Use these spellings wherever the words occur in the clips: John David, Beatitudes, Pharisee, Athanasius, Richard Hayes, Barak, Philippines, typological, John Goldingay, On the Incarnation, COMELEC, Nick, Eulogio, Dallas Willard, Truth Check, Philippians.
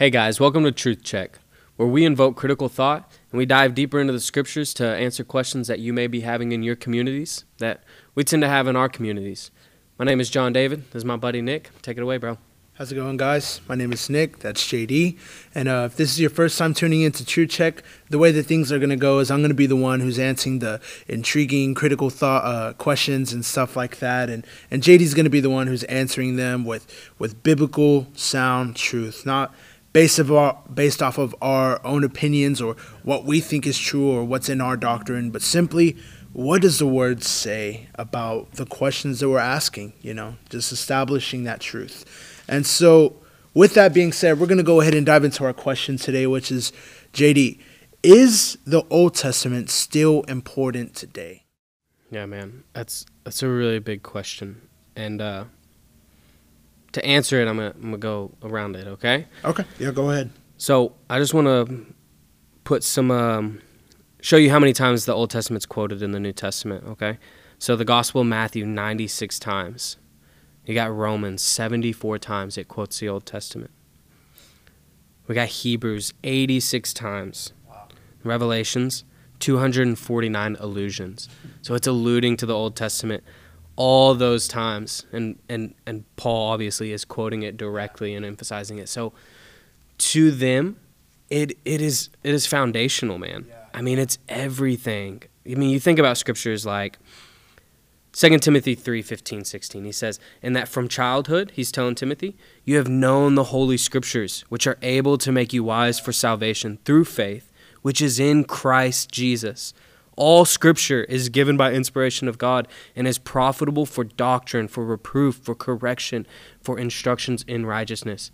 Hey guys, welcome to Truth Check, where we invoke critical thought and we dive deeper into the scriptures to answer questions that you may be having in your communities, that we tend to have in our communities. My name is John David. This is my buddy Nick. Take it away, bro. How's it going, guys? My name is Nick. That's JD. And if this is your first time tuning into Truth Check, the way that things are going to go is I'm going to be the one who's answering the intriguing, critical thought questions and stuff like that. And JD's going to be the one who's answering them with biblical sound truth, not based off of our own opinions or what we think is true or what's in our doctrine, but simply, what does the Word say about the questions that we're asking, you know, just establishing that truth. And so with that being said, we're going to go ahead and dive into our question today, which is, JD, is the Old Testament still important today? Yeah, man, that's a really big question. And to answer it, I'm gonna go around it, okay? Okay, yeah, go ahead. So I just want to put some, show you how many times the Old Testament's quoted in the New Testament, okay? So the Gospel of Matthew, 96 times. You got Romans, 74 times it quotes the Old Testament. We got Hebrews, 86 times. Wow. Revelations, 249 allusions. So it's alluding to the Old Testament all those times. And Paul obviously is quoting it directly and emphasizing it. So to them, it is foundational, man. Yeah. I mean, it's everything. I mean, you think about scriptures like 2 Timothy 3:15-16, he says, and that from childhood, he's telling Timothy, you have known the Holy Scriptures, which are able to make you wise for salvation through faith, which is in Christ Jesus. All Scripture is given by inspiration of God and is profitable for doctrine, for reproof, for correction, for instructions in righteousness.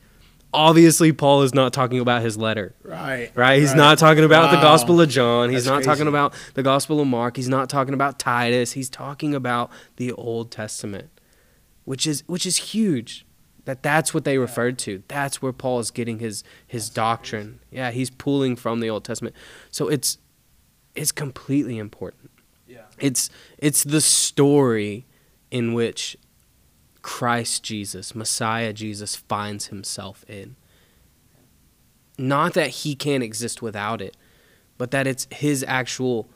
Obviously, Paul is not talking about his letter. Right. Right? He's not talking about the Gospel of John. He's not talking about the Gospel of Mark. He's not talking about Titus. He's talking about the Old Testament, which is huge. That's what they referred to. That's where Paul is getting his doctrine. Yeah, he's pulling from the Old Testament. So it's completely important. Yeah. It's the story in which Christ Jesus, Messiah Jesus, finds himself in. Not that he can't exist without it, but that it's his actual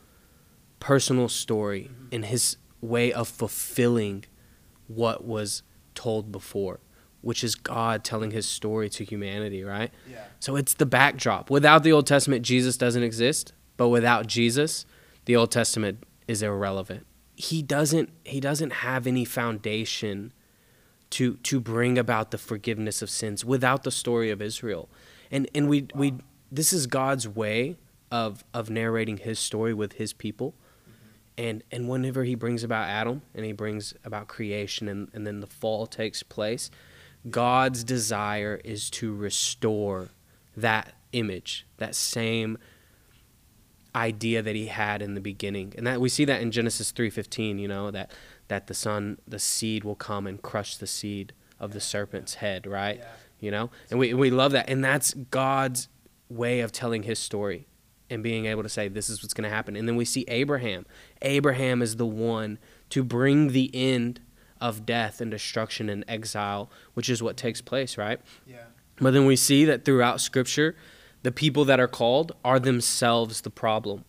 personal story and his way of fulfilling what was told before, which is God telling his story to humanity, right? Yeah. So it's the backdrop. Without the Old Testament, Jesus doesn't exist, but without Jesus, the Old Testament is irrelevant. He doesn't have any foundation to bring about the forgiveness of sins without the story of Israel. And we this is God's way of narrating his story with his people. Mm-hmm. And whenever he brings about Adam and he brings about creation and then the fall takes place, God's desire is to restore that image, that same idea that he had in the beginning. And that we see that in Genesis 3:15, you know, that the son, the seed will come and crush the seed of the serpent's head, right? Yeah. You know, and we love that. And that's God's way of telling his story and being able to say, this is what's going to happen. And then we see Abraham. Abraham is the one to bring the end of death and destruction and exile, which is what takes place, right? Yeah. But then we see that throughout Scripture, the people that are called are themselves the problem.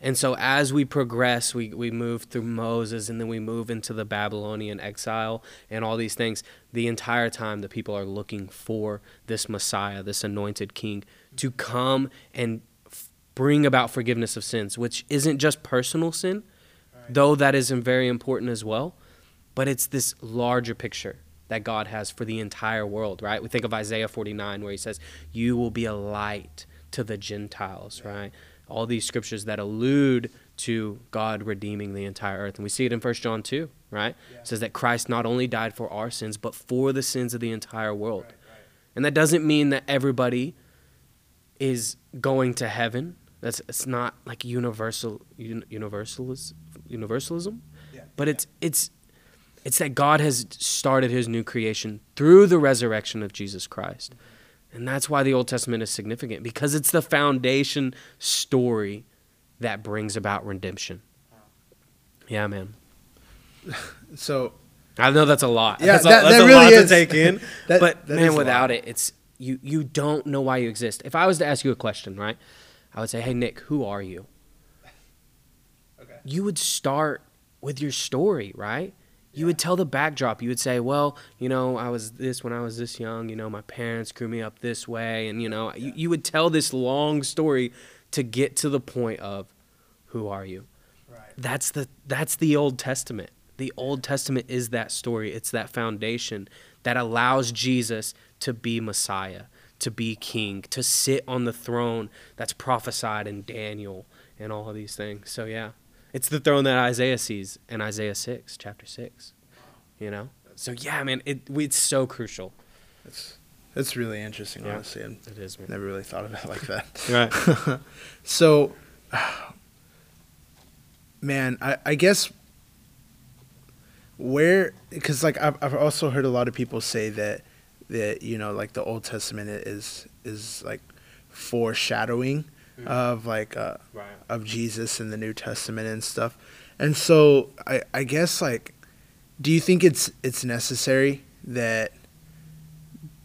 And so as we progress, we move through Moses and then we move into the Babylonian exile and all these things. The entire time the people are looking for this Messiah, this anointed king, to come and bring about forgiveness of sins, which isn't just personal sin, right, though that is very important as well, but it's this larger picture that God has for the entire world, right? We think of Isaiah 49 where he says, you will be a light to the Gentiles, right? All these scriptures that allude to God redeeming the entire earth. And we see it in 1 John 2, right? Yeah. It says that Christ not only died for our sins, but for the sins of the entire world. Right. And that doesn't mean that everybody is going to heaven. It's not like universalism. Yeah. But it's that God has started his new creation through the resurrection of Jesus Christ. Mm-hmm. And that's why the Old Testament is significant, because it's the foundation story that brings about redemption. Yeah, man. So I know that's a lot. Yeah, that's a lot to take in. But man, without it, it's You don't know why you exist. If I was to ask you a question, right, I would say, hey, Nick, who are you? Okay. You would start with your story, right? You would tell the backdrop. You would say, well, you know, I was this when I was this young. You know, my parents grew me up this way. And, you know, you would tell this long story to get to the point of who are you? Right. That's the Old Testament. The Old Testament is that story. It's that foundation that allows Jesus to be Messiah, to be king, to sit on the throne that's prophesied in Daniel and all of these things. So, yeah. It's the throne that Isaiah sees in Isaiah 6, chapter 6, you know? So, yeah, man, it's so crucial. That's really interesting, honestly. Yeah, it is, man. Never really thought about it like that. Right. So, man, I guess where, because, like, I've also heard a lot of people say that you know, like, the Old Testament is like, foreshadowing of like of Jesus in the New Testament and stuff. And so I guess, like, do you think it's necessary that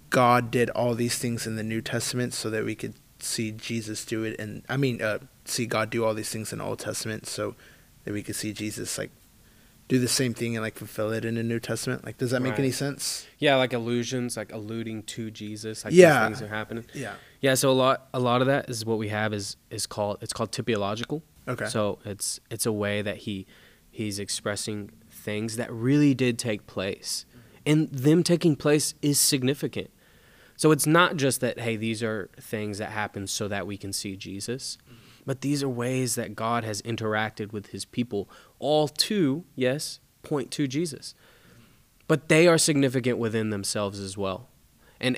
God did all these things in the New Testament so that we could see Jesus do it, and I mean see God do all these things in the Old Testament so that we could see Jesus like do the same thing and like fulfill it in the New Testament? Like, does that make any sense? Yeah, like allusions, like alluding to Jesus, like these things are happening. Yeah. Yeah, so a lot of that is what we have is called typological. Okay. So it's a way that he's expressing things that really did take place. And them taking place is significant. So it's not just that, hey, these are things that happen so that we can see Jesus. But these are ways that God has interacted with his people, all to, yes, point to Jesus. But they are significant within themselves as well. And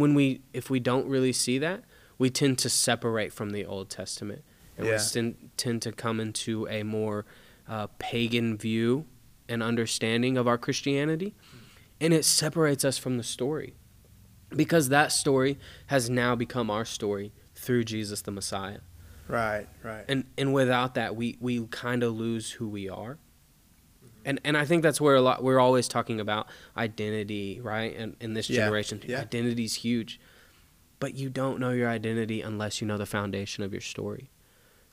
when if we don't really see that, we tend to separate from the Old Testament. And we tend to come into a more pagan view and understanding of our Christianity. And it separates us from the story. Because that story has now become our story through Jesus the Messiah. Right, right. And without that, we kind of lose who we are. And I think that's where we're always talking about identity, right? And in this generation, identity's huge. But you don't know your identity unless you know the foundation of your story.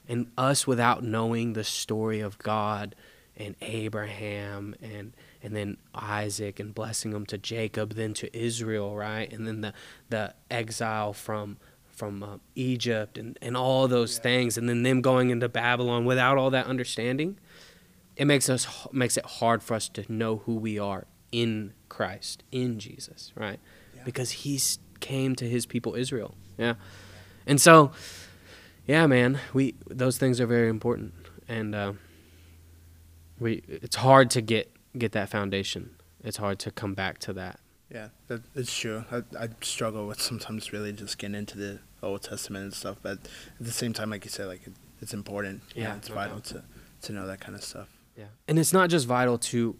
And us without knowing the story of God and Abraham and then Isaac and blessing them to Jacob, then to Israel, right? And then the exile from Egypt and all those things, and then them going into Babylon. Without all that understanding, it makes it hard for us to know who we are in Christ, in Jesus, right? Yeah. Because he came to his people Israel. Yeah. And so, yeah, man, those things are very important, and it's hard to get that foundation. It's hard to come back to that. Yeah, that's true. I struggle with sometimes really just getting into the Old Testament and stuff, but at the same time, like you said, like it's important. Yeah, it's vital to know that kind of stuff. Yeah, and it's not just vital to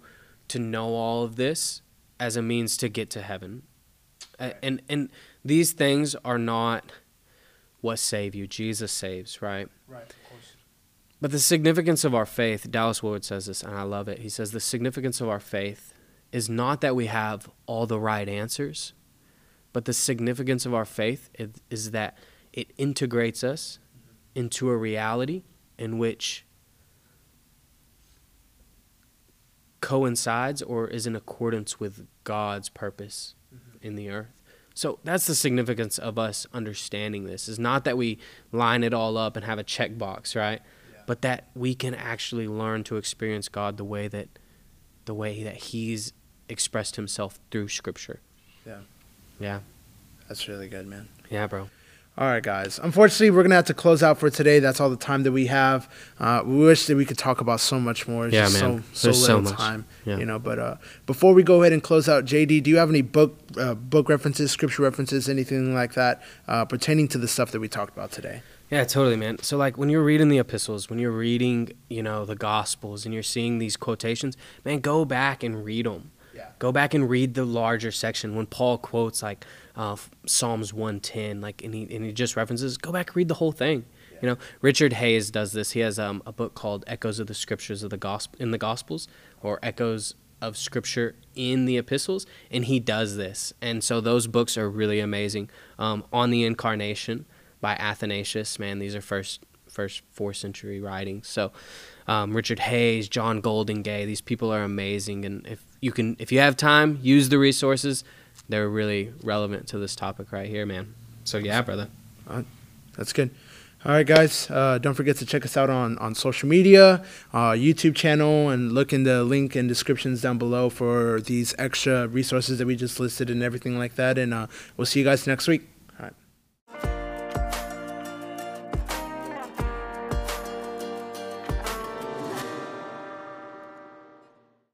know all of this as a means to get to heaven, right. And these things are not what save you. Jesus saves, right? Right, of course. But the significance of our faith, Dallas Willard says this, and I love it. He says the significance of our faith is not that we have all the right answers, but the significance of our faith is that it integrates us into a reality in which coincides or is in accordance with God's purpose in the earth. So that's the significance of us understanding this. It's not that we line it all up and have a checkbox, right? Yeah. But that we can actually learn to experience God the way that he's expressed himself through Scripture. Yeah. Yeah. That's really good, man. Yeah, bro. All right, guys. Unfortunately, we're going to have to close out for today. That's all the time that we have. We wish that we could talk about so much more. It's just man. There's little so much time, you know. But before we go ahead and close out, JD, do you have any book references, scripture references, anything like that pertaining to the stuff that we talked about today? Yeah, totally, man. So, like, when you're reading the epistles, when you're reading, you know, the Gospels, and you're seeing these quotations, man, go back and read them. Yeah. Go back and read the larger section. When Paul quotes, like, Psalms 110, like, and he just references, go back and read the whole thing. Yeah. You know, Richard Hayes does this. He has a book called Echoes of the Scriptures in the Gospels, or Echoes of Scripture in the Epistles, and he does this. And so those books are really amazing. On the Incarnation by Athanasius, man, these are first 4th century writings. So Richard Hayes, John Goldingay, these people are amazing. And if you have time, use the resources. They're really relevant to this topic right here, man. So yeah, brother. That's good. All right, guys, don't forget to check us out on social media, YouTube channel, and look in the link and descriptions down below for these extra resources that we just listed and everything like that. And we'll see you guys next week.